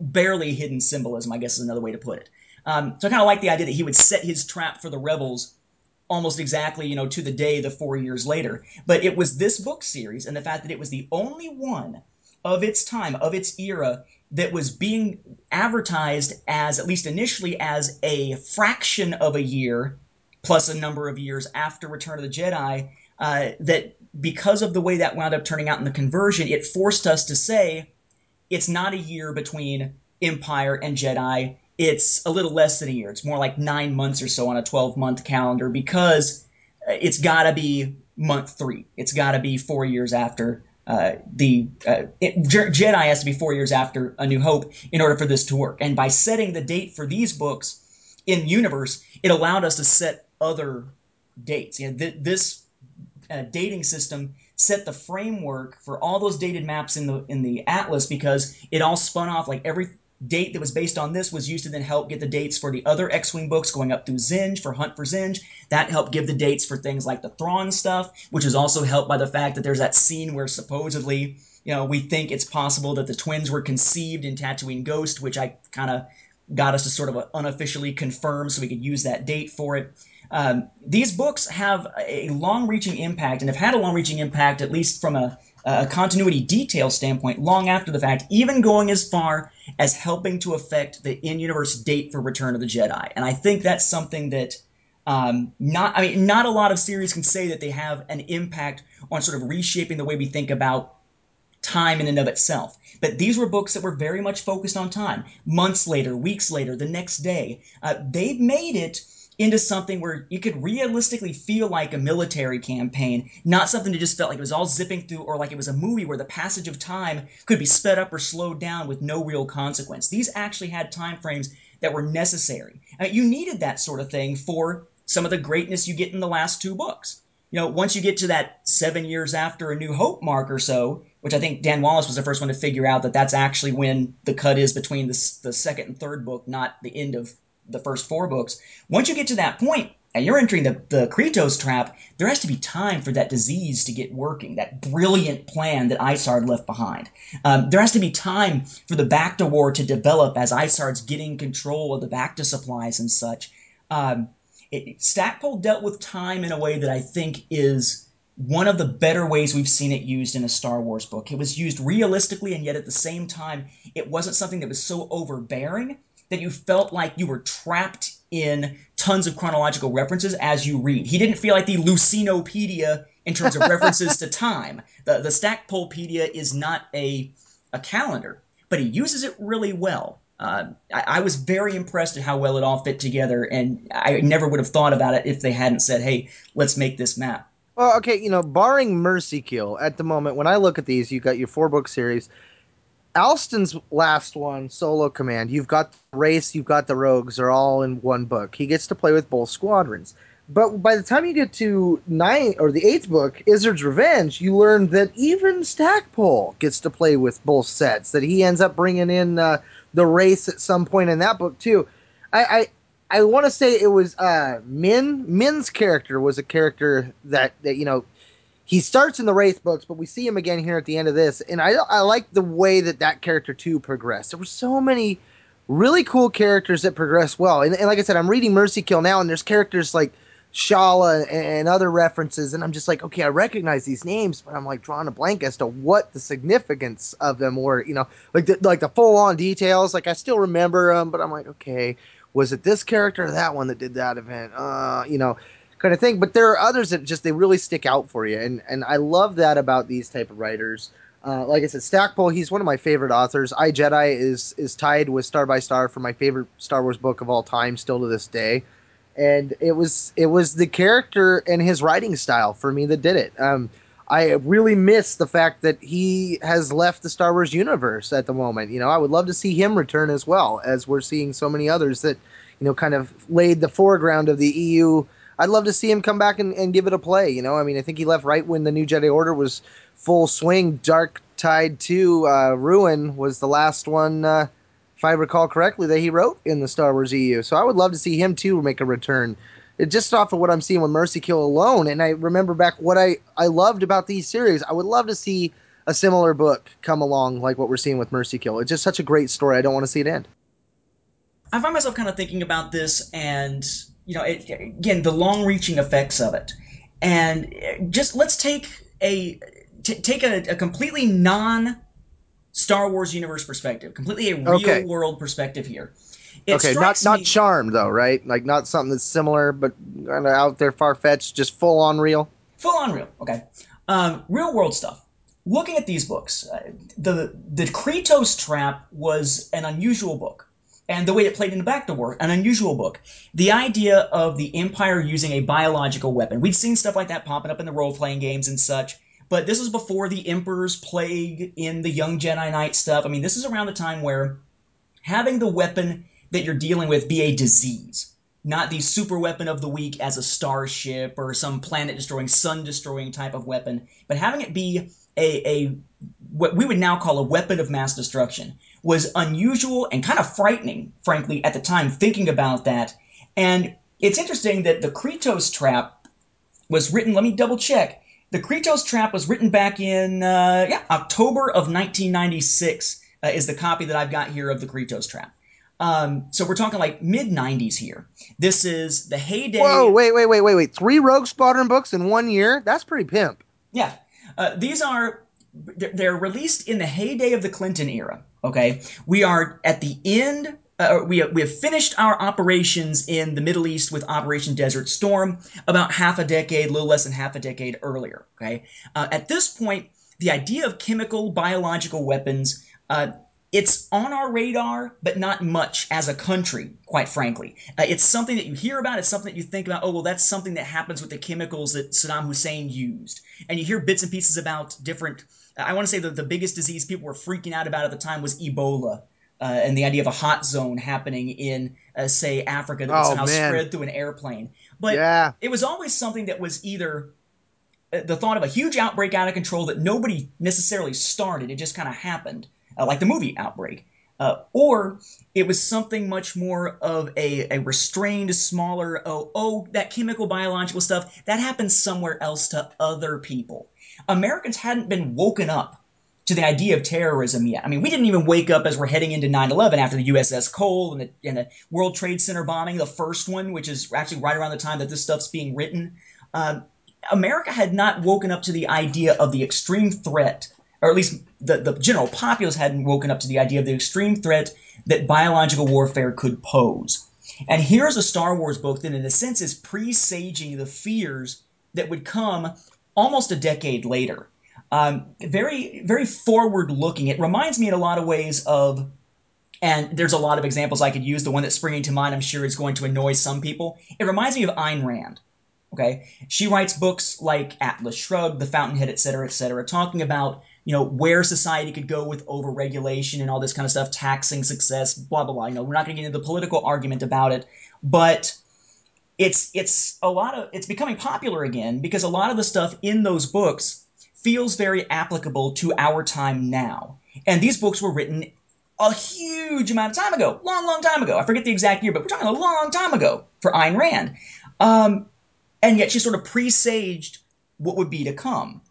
barely hidden symbolism, I guess is another way to put it. So I kind of like the idea that he would set his trap for the rebels almost exactly, to the day, the 4 years later. But it was this book series, and the fact that it was the only one of its time, of its era, that was being advertised as, at least initially, as a fraction of a year, plus a number of years after Return of the Jedi, that because of the way that wound up turning out in the conversion, it forced us to say, it's not a year between Empire and Jedi. It's a little less than a year. It's more like 9 months or so on a 12-month calendar, because it's got to be month 3. It's got to be 4 years after Jedi has to be 4 years after A New Hope in order for this to work. And by setting the date for these books in universe, it allowed us to set other dates. This dating system set the framework for all those dated maps in the Atlas, because it all spun off. Like, every date that was based on this was used to then help get the dates for the other X-Wing books going up through Zsinj, for Hunt for Zsinj. That helped give the dates for things like the Thrawn stuff, which is also helped by the fact that there's that scene where supposedly, we think it's possible that the twins were conceived in Tatooine Ghost, which I kind of got us to sort of unofficially confirm so we could use that date for it. These books have a long-reaching impact, and have had a long-reaching impact, at least from a continuity detail standpoint, long after the fact, even going as far as helping to affect the in-universe date for Return of the Jedi. And I think that's something that not a lot of series can say that they have an impact on sort of reshaping the way we think about time in and of itself. But these were books that were very much focused on time. Months later, weeks later, the next day, they made it into something where you could realistically feel like a military campaign, not something that just felt like it was all zipping through, or like it was a movie where the passage of time could be sped up or slowed down with no real consequence. These actually had time frames that were necessary. I mean, you needed that sort of thing for some of the greatness you get in the last two books. Once you get to that 7 years after A New Hope mark or so, which I think Dan Wallace was the first one to figure out that that's actually when the cut is between the second and third book, not the end of the first four books. Once you get to that point and you're entering the Krytos trap, there has to be time for that disease to get working, that brilliant plan that Isard left behind. There has to be time for the Bacta War to develop as Isard's getting control of the Bacta supplies and such. Stackpole dealt with time in a way that I think is one of the better ways we've seen it used in a Star Wars book. It was used realistically, and yet at the same time, it wasn't something that was so overbearing that you felt like you were trapped in tons of chronological references as you read. He didn't feel like the Lucinopedia in terms of references to time. The Stackpolepedia is not a calendar, but he uses it really well. I was very impressed at how well it all fit together, and I never would have thought about it if they hadn't said, hey, let's make this map. Well, okay, you know, barring Mercy Kill, at the moment, when I look at these, you've got your four-book series. Alston's last one, Solo Command, you've got the Race, you've got the Rogues, are all in one book. He gets to play with both squadrons. But by the time you get to the eighth book, Isard's Revenge, you learn that even Stackpole gets to play with both sets, that he ends up bringing in the Race at some point in that book, too. I want to say it was Min. Min's character was a character that you know, he starts in the Wraith books, but we see him again here at the end of this. And I like the way that character, too, progressed. There were so many really cool characters that progressed well. And like I said, I'm reading Mercy Kill now, and there's characters like Shala and other references. And I'm just like, okay, I recognize these names, but I'm like drawing a blank as to what the significance of them were. You know, like the full-on details. Like, I still remember them, but I'm like, okay, was it this character or that one that did that event? You know, kind of thing. But there are others that just, they really stick out for you. And I love that about these type of writers. Like I said, Stackpole, he's one of my favorite authors. I, Jedi is tied with Star by Star for my favorite Star Wars book of all time, still to this day. And it was the character and his writing style for me that did it. I really miss the fact that he has left the Star Wars universe at the moment. You know, I would love to see him return as well, as we're seeing so many others that, you know, kind of laid the foreground of the EU. I'd love to see him come back and give it a play. You know, I mean, I think he left right when the New Jedi Order was full swing. Dark Tide 2, Ruin was the last one, if I recall correctly, that he wrote in the Star Wars EU. So I would love to see him, too, make a return. Just off of what I'm seeing with Mercy Kill alone, and I remember back what I loved about these series, I would love to see a similar book come along like what we're seeing with Mercy Kill. It's just such a great story. I don't want to see it end. I find myself kind of thinking about this and, you know, again, the long-reaching effects of it. And just let's take a completely non-Star Wars universe perspective, completely a real-world perspective here. Okay, not Charmed, though, right? Like, not something that's similar, but kind of out there, far-fetched, just full-on real? Full-on real, okay. Real-world stuff. Looking at these books, the Krytos Trap was an unusual book, and the way it played in the Bacta War, an unusual book. The idea of the Empire using a biological weapon. We'd seen stuff like that popping up in the role-playing games and such, but this was before the Emperor's Plague in the Young Jedi Knight stuff. I mean, this is around the time where having the weapon that you're dealing with be a disease, not the super weapon of the week as a starship or some planet-destroying, sun-destroying type of weapon, but having it be a what we would now call a weapon of mass destruction was unusual and kind of frightening, frankly, at the time, thinking about that. And it's interesting that the Krytos Trap was written, let me double-check, the Krytos Trap was written back in October of 1996 is the copy that I've got here of the Krytos Trap. So we're talking like mid-90s here. This is the heyday. Whoa, wait. 3 Rogue Squadron books in 1 year? That's pretty pimp. Yeah. They're released in the heyday of the Clinton era, okay? We are at the end. We have finished our operations in the Middle East with Operation Desert Storm about a little less than half a decade earlier, okay? At this point, the idea of chemical, biological weapons, it's on our radar, but not much as a country, quite frankly. It's something that you hear about. It's something that you think about, oh, well, that's something that happens with the chemicals that Saddam Hussein used. And you hear bits and pieces about different – I want to say that the biggest disease people were freaking out about at the time was Ebola and the idea of a hot zone happening in, say, Africa that would somehow spread through an airplane. But it was always something that was either – the thought of a huge outbreak out of control that nobody necessarily started. It just kind of happened, like the movie Outbreak. Or it was something much more of a restrained, smaller, that chemical, biological stuff, that happens somewhere else to other people. Americans hadn't been woken up to the idea of terrorism yet. I mean, we didn't even wake up as we're heading into 9/11 after the USS Cole and the World Trade Center bombing, the first one, which is actually right around the time that this stuff's being written. America had not woken up to the idea of the extreme threat, or at least the general populace hadn't woken up to the idea of the extreme threat that biological warfare could pose. And here's a Star Wars book that, in a sense, is presaging the fears that would come almost a decade later. Very, very forward-looking. It reminds me in a lot of ways of, and there's a lot of examples I could use. The one that's springing to mind, I'm sure, is going to annoy some people. It reminds me of Ayn Rand. Okay, she writes books like Atlas Shrugged, The Fountainhead, et cetera, talking about, you know, where society could go with overregulation and all this kind of stuff, taxing success, blah, blah, blah. You know, we're not going to get into the political argument about it, but it's becoming popular again because a lot of the stuff in those books feels very applicable to our time now. And these books were written a huge amount of time ago, long, long time ago. I forget the exact year, but we're talking a long time ago for Ayn Rand. And yet she sort of presaged what would be to come.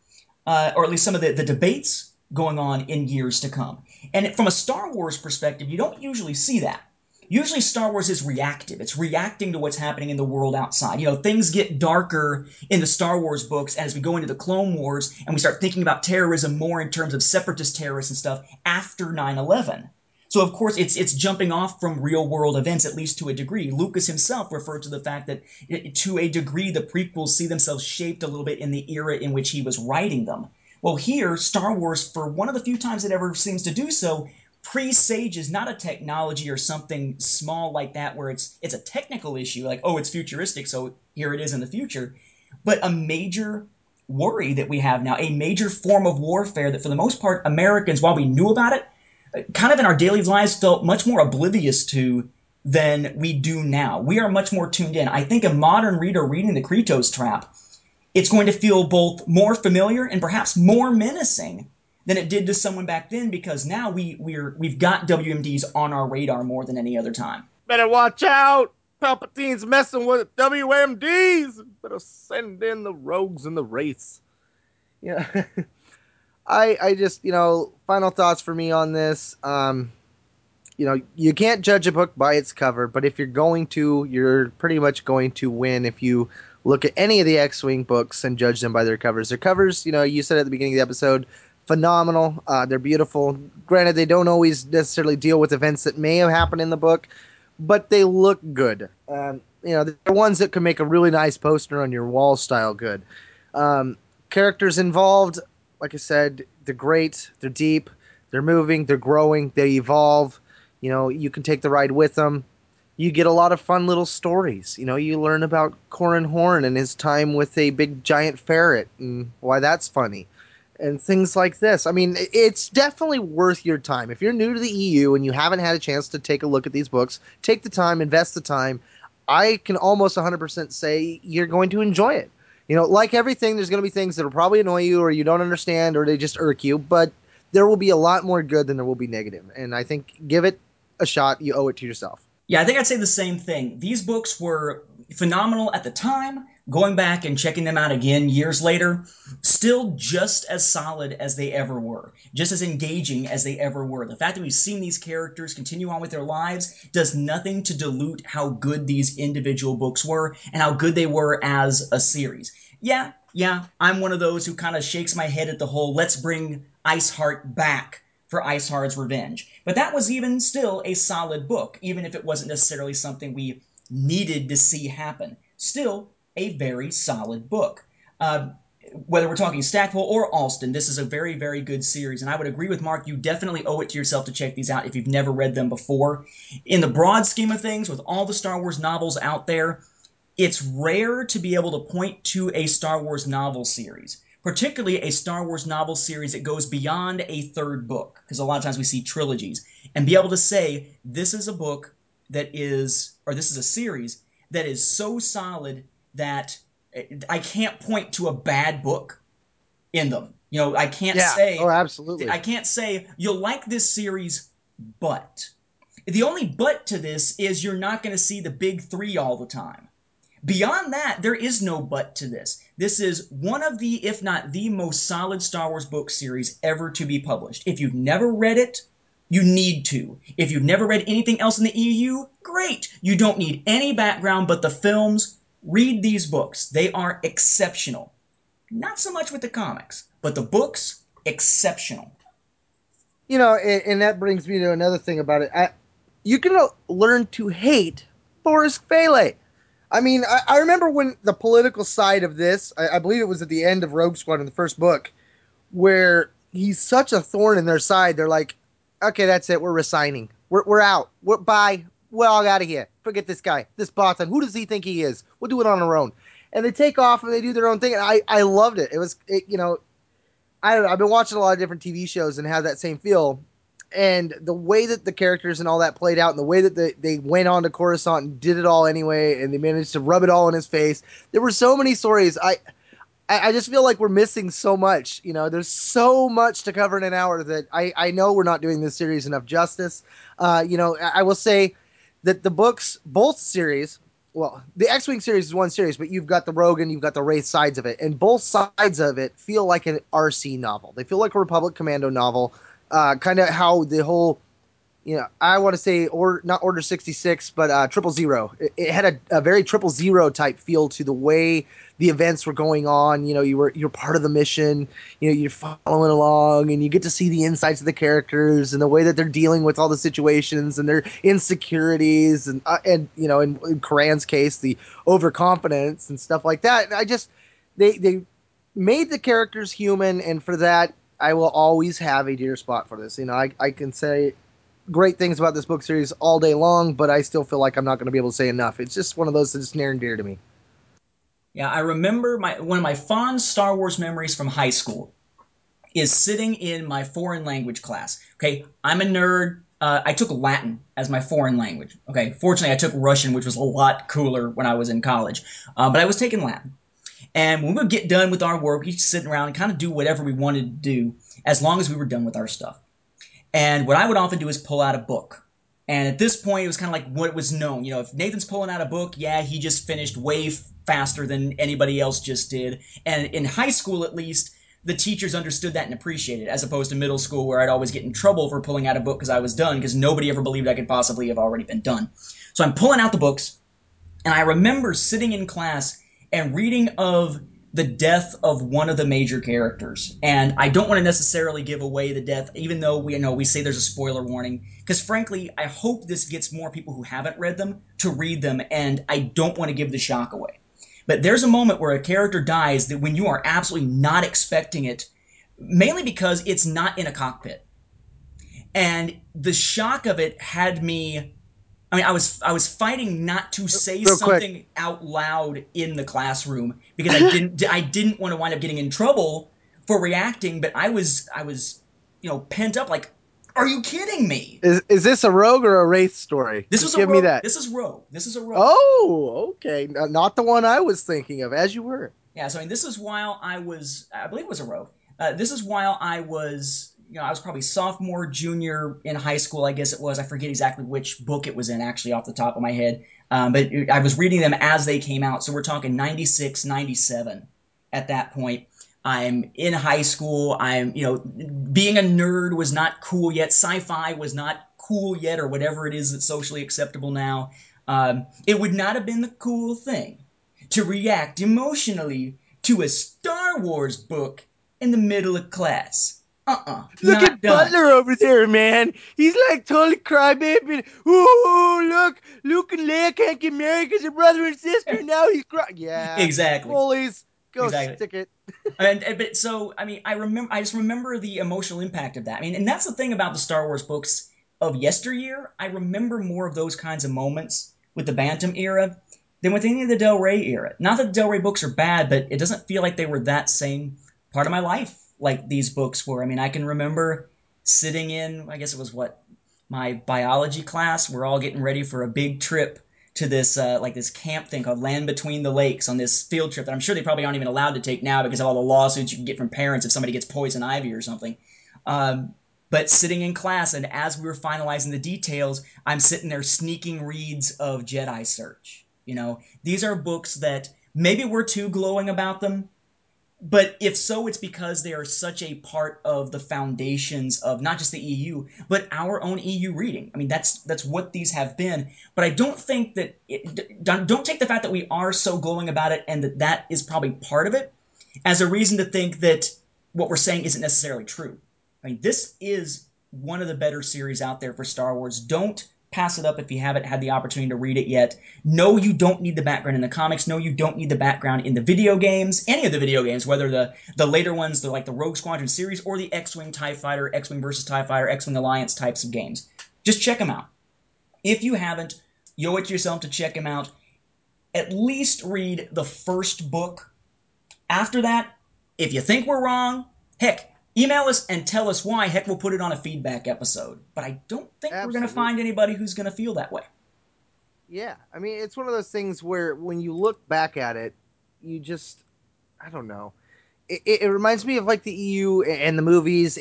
Or at least some of the debates going on in years to come. And from a Star Wars perspective, you don't usually see that. Usually Star Wars is reactive. It's reacting to what's happening in the world outside. You know, things get darker in the Star Wars books as we go into the Clone Wars and we start thinking about terrorism more in terms of separatist terrorists and stuff after 9/11. So, of course, it's jumping off from real-world events, at least to a degree. Lucas himself referred to the fact that, to a degree, the prequels see themselves shaped a little bit in the era in which he was writing them. Well, here, Star Wars, for one of the few times it ever seems to do so, presages not a technology or something small like that where it's a technical issue, like, oh, it's futuristic, so here it is in the future, but a major worry that we have now, a major form of warfare that, for the most part, Americans, while we knew about it, kind of in our daily lives felt much more oblivious to than we do now. We are much more tuned in. I think a modern reader reading The Krytos Trap, it's going to feel both more familiar and perhaps more menacing than it did to someone back then, because now we've got WMDs on our radar more than any other time. Better watch out! Palpatine's messing with WMDs! Better send in the rogues and the wraiths. Yeah. I just, you know, final thoughts for me on this. You know, you can't judge a book by its cover, but if you're going to, you're pretty much going to win if you look at any of the X-Wing books and judge them by their covers. Their covers, you know, you said at the beginning of the episode, phenomenal. They're beautiful. Granted, they don't always necessarily deal with events that may have happened in the book, but they look good. You know, they're ones that can make a really nice poster on your wall style good. Characters involved, like I said, they're great, they're deep, they're moving, they're growing, they evolve. You know, you can take the ride with them. You get a lot of fun little stories. You know, you learn about Corran Horn and his time with a big giant ferret and why that's funny and things like this. I mean, it's definitely worth your time. If you're new to the EU and you haven't had a chance to take a look at these books, take the time, invest the time. I can almost 100% say you're going to enjoy it. You know, like everything, there's going to be things that will probably annoy you or you don't understand or they just irk you, but there will be a lot more good than there will be negative. And I think give it a shot. You owe it to yourself. Yeah, I think I'd say the same thing. These books were phenomenal at the time. Going back and checking them out again years later, still just as solid as they ever were, just as engaging as they ever were. The fact that we've seen these characters continue on with their lives does nothing to dilute how good these individual books were and how good they were as a series. Yeah, I'm one of those who kind of shakes my head at the whole, let's bring Iceheart back for Isard's Revenge. But that was even still a solid book, even if it wasn't necessarily something we needed to see happen. Still, a very solid book. Whether we're talking Stackpole or Alston, this is a very, very good series, and I would agree with Mark, you definitely owe it to yourself to check these out if you've never read them before. In the broad scheme of things, with all the Star Wars novels out there, it's rare to be able to point to a Star Wars novel series, particularly a Star Wars novel series that goes beyond a third book, because a lot of times we see trilogies, and be able to say, this is a book that is, or this is a series that is so solid that I can't point to a bad book in them. You know, I can't say... Oh, absolutely. I can't say, you'll like this series, but... The only but to this is you're not going to see the big three all the time. Beyond that, there is no but to this. This is one of the, if not the most solid Star Wars book series ever to be published. If you've never read it, you need to. If you've never read anything else in the EU, great. You don't need any background but the films. Read these books. They are exceptional. Not so much with the comics, but the books, exceptional. You know, and that brings me to another thing about it. You can learn to hate Boris Vallée. I mean, I remember when the political side of this, I believe it was at the end of Rogue Squadron, the first book, where he's such a thorn in their side. They're like, okay, that's it. We're resigning. We're out. We're bye. We're all out of here. Forget this guy, this Bothan. Who does he think he is? We'll do it on our own. And they take off and they do their own thing. And I loved it. It was, you know, I don't know. I've been watching a lot of different TV shows and have that same feel. And the way that the characters and all that played out, and the way that they went on to Coruscant and did it all anyway, and they managed to rub it all in his face. There were so many stories. I just feel like we're missing so much. You know, there's so much to cover in an hour that I know we're not doing this series enough justice. You know, I will say that the books, both series, well, the X-Wing series is one series, but you've got the Rogue and you've got the Wraith sides of it, and both sides of it feel like an RC novel. They feel like a Republic Commando novel. Kind of how the whole, you know, I want to say, or not Order 66, but Triple Zero. It had a very Triple Zero type feel to the way the events were going on. You know, you're part of the mission. You know, you're following along, and you get to see the insights of the characters and the way that they're dealing with all the situations and their insecurities, and you know, in Corran's case, the overconfidence and stuff like that. And I just they made the characters human, and for that, I will always have a dear spot for this. You know, I can say great things about this book series all day long, but I still feel like I'm not going to be able to say enough. It's just one of those that's near and dear to me. Yeah, I remember one of my fond Star Wars memories from high school is sitting in my foreign language class. Okay, I'm a nerd. I took Latin as my foreign language. Okay, fortunately, I took Russian, which was a lot cooler when I was in college. But I was taking Latin. And when we would get done with our work, we'd sit around and kind of do whatever we wanted to do as long as we were done with our stuff. And what I would often do is pull out a book. And at this point, it was kind of like what was known. You know, if Nathan's pulling out a book, yeah, he just finished way faster than anybody else just did. And in high school, at least, the teachers understood that and appreciated it, as opposed to middle school where I'd always get in trouble for pulling out a book because I was done, because nobody ever believed I could possibly have already been done. So I'm pulling out the books, and I remember sitting in class and reading of the death of one of the major characters. And I don't want to necessarily give away the death, even though we, you know, we say there's a spoiler warning, because frankly, I hope this gets more people who haven't read them to read them, and I don't want to give the shock away. But there's a moment where a character dies that when you are absolutely not expecting it, mainly because it's not in a cockpit. And the shock of it had me... I mean, I was fighting not to say something out loud in the classroom because I didn't want to wind up getting in trouble for reacting, but I was you know, pent up like, are you kidding me? Is this a Rogue or a Wraith story? This was a Rogue. This is a Rogue. Oh, okay. Not the one I was thinking of, as you were. Yeah, so I mean, this is while I believe it was a Rogue. This is while I was... You know, I was probably sophomore, junior in high school, I guess it was. I forget exactly which book it was in, actually, off the top of my head. But I was reading them as they came out. So we're talking 96, 97 at that point. I'm in high school. I'm, you know, being a nerd was not cool yet. Sci-fi was not cool yet, or whatever it is that's socially acceptable now. It would not have been the cool thing to react emotionally to a Star Wars book in the middle of class. Look at Butler over there, man. He's like totally crybaby. Ooh, look. Luke and Leia can't get married because they're brother and sister. Now he's crying. Yeah. Exactly. Bullies. Go stick it. I just remember the emotional impact of that. I mean, and that's the thing about the Star Wars books of yesteryear. I remember more of those kinds of moments with the Bantam era than with any of the Del Rey era. Not that the Del Rey books are bad, but it doesn't feel like they were that same part of my life like these books were. I mean, I can remember sitting in, I guess it was my biology class. We're all getting ready for a big trip to this like this camp thing called Land Between the Lakes on this field trip that I'm sure they probably aren't even allowed to take now because of all the lawsuits you can get from parents if somebody gets poison ivy or something. But sitting in class, and as we were finalizing the details, I'm sitting there sneaking reads of Jedi Search. You know, these are books that maybe we're too glowing about them, but if so, it's because they are such a part of the foundations of not just the EU, but our own EU reading. I mean, that's what these have been. But I don't think that don't take the fact that we are so glowing about it and that is probably part of it as a reason to think that what we're saying isn't necessarily true. I mean, this is one of the better series out there for Star Wars. Don't pass it up if you haven't had the opportunity to read it yet. No, you don't need the background in the comics. No, you don't need the background in the video games, any of the video games, whether the later ones, like the Rogue Squadron series, or the X-Wing TIE Fighter, X-Wing versus TIE Fighter, X-Wing Alliance types of games. Just check them out. If you haven't, you owe it to yourself to check them out. At least read the first book. After that, if you think we're wrong, heck, email us and tell us why. Heck, we'll put it on a feedback episode. But I don't think we're going to find anybody who's going to feel that way. Yeah. I mean, it's one of those things where when you look back at it, you just, I don't know. It reminds me of like the EU and the movies.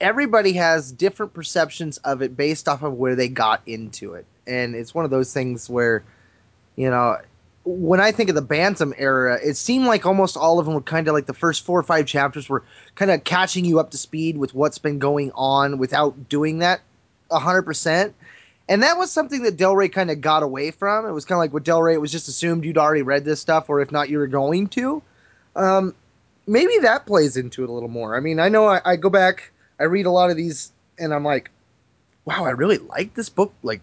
Everybody has different perceptions of it based off of where they got into it. And it's one of those things where, you know, when I think of the Bantam era, it seemed like almost all of them were kind of like the first 4 or 5 chapters were kind of catching you up to speed with what's been going on without doing that 100%. And that was something that Del Rey kind of got away from. It was kind of like with Del Rey, it was just assumed you'd already read this stuff, or if not, you were going to. Maybe that plays into it a little more. I mean, I know I go back, I read a lot of these, and I'm like, wow, I really like this book, like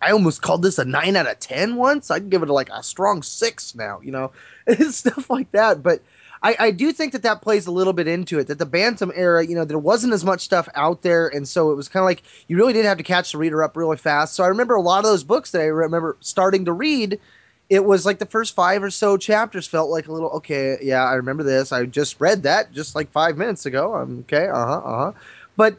I almost called this a 9 out of 10 once. I'd give it like a strong 6 now, you know, and stuff like that. But I do think that plays a little bit into it, that the Bantam era, you know, there wasn't as much stuff out there. And so it was kind of like you really did have to catch the reader up really fast. So I remember a lot of those books that I remember starting to read. It was like the first 5 or so chapters felt like a little, okay, yeah, I remember this. I just read that just like 5 minutes ago. I'm okay. But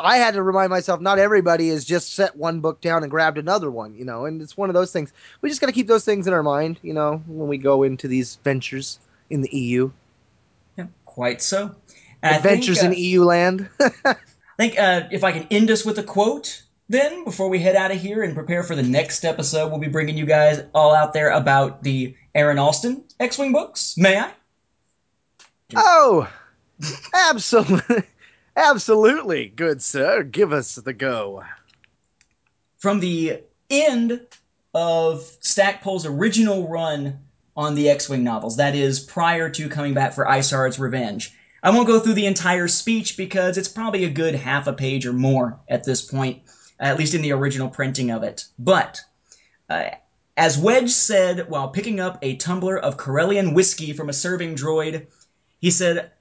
I had to remind myself, not everybody has just set one book down and grabbed another one, you know, and it's one of those things. We just got to keep those things in our mind, you know, when we go into these ventures in the EU. Yeah, quite so. Adventures in EU land. I think if I can end us with a quote, then, before we head out of here and prepare for the next episode, we'll be bringing you guys all out there about the Aaron Alston X-Wing books. May I? Oh, absolutely. Absolutely, good sir. Give us the go. From the end of Stackpole's original run on the X-Wing novels, that is, prior to coming back for Isard's Revenge. I won't go through the entire speech because it's probably a good half a page or more at this point, at least in the original printing of it. But, as Wedge said while picking up a tumbler of Corellian whiskey from a serving droid, he said,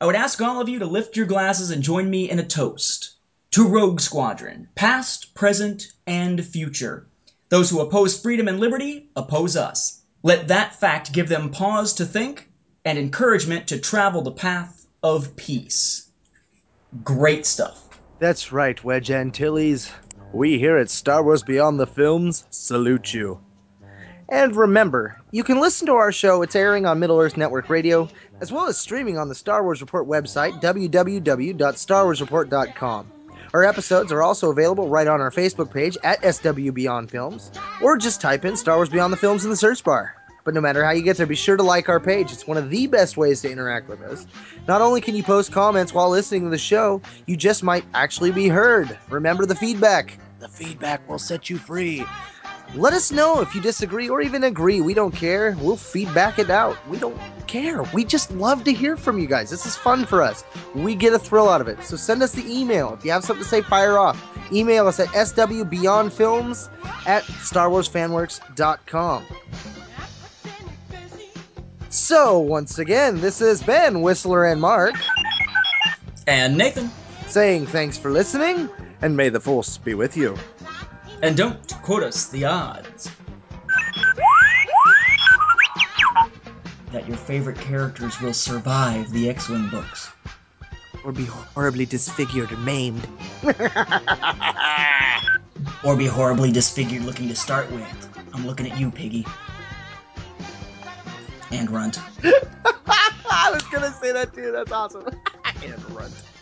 I would ask all of you to lift your glasses and join me in a toast. To Rogue Squadron, past, present, and future. Those who oppose freedom and liberty oppose us. Let that fact give them pause to think and encouragement to travel the path of peace. Great stuff. That's right, Wedge Antilles. We here at Star Wars Beyond the Films salute you. And remember, you can listen to our show. It's airing on Middle Earth Network Radio, as well as streaming on the Star Wars Report website, www.starwarsreport.com. Our episodes are also available right on our Facebook page at SW Beyond Films, or just type in Star Wars Beyond the Films in the search bar. But no matter how you get there, be sure to like our page. It's one of the best ways to interact with us. Not only can you post comments while listening to the show, you just might actually be heard. Remember the feedback. The feedback will set you free. Let us know if you disagree or even agree. We don't care. We'll feedback it out. We don't care. We just love to hear from you guys. This is fun for us. We get a thrill out of it. So send us the email. If you have something to say, fire off. Email us at swbeyondfilms@starwarsfanworks.com. So, once again, this has been Whistler and Mark. And Nathan. Saying thanks for listening, and may the Force be with you. And don't quote us the odds that your favorite characters will survive the X-Wing books. Or be horribly disfigured or maimed. Or be horribly disfigured looking to start with. I'm looking at you, Piggy. And Runt. I was gonna say that too. That's awesome. And Runt.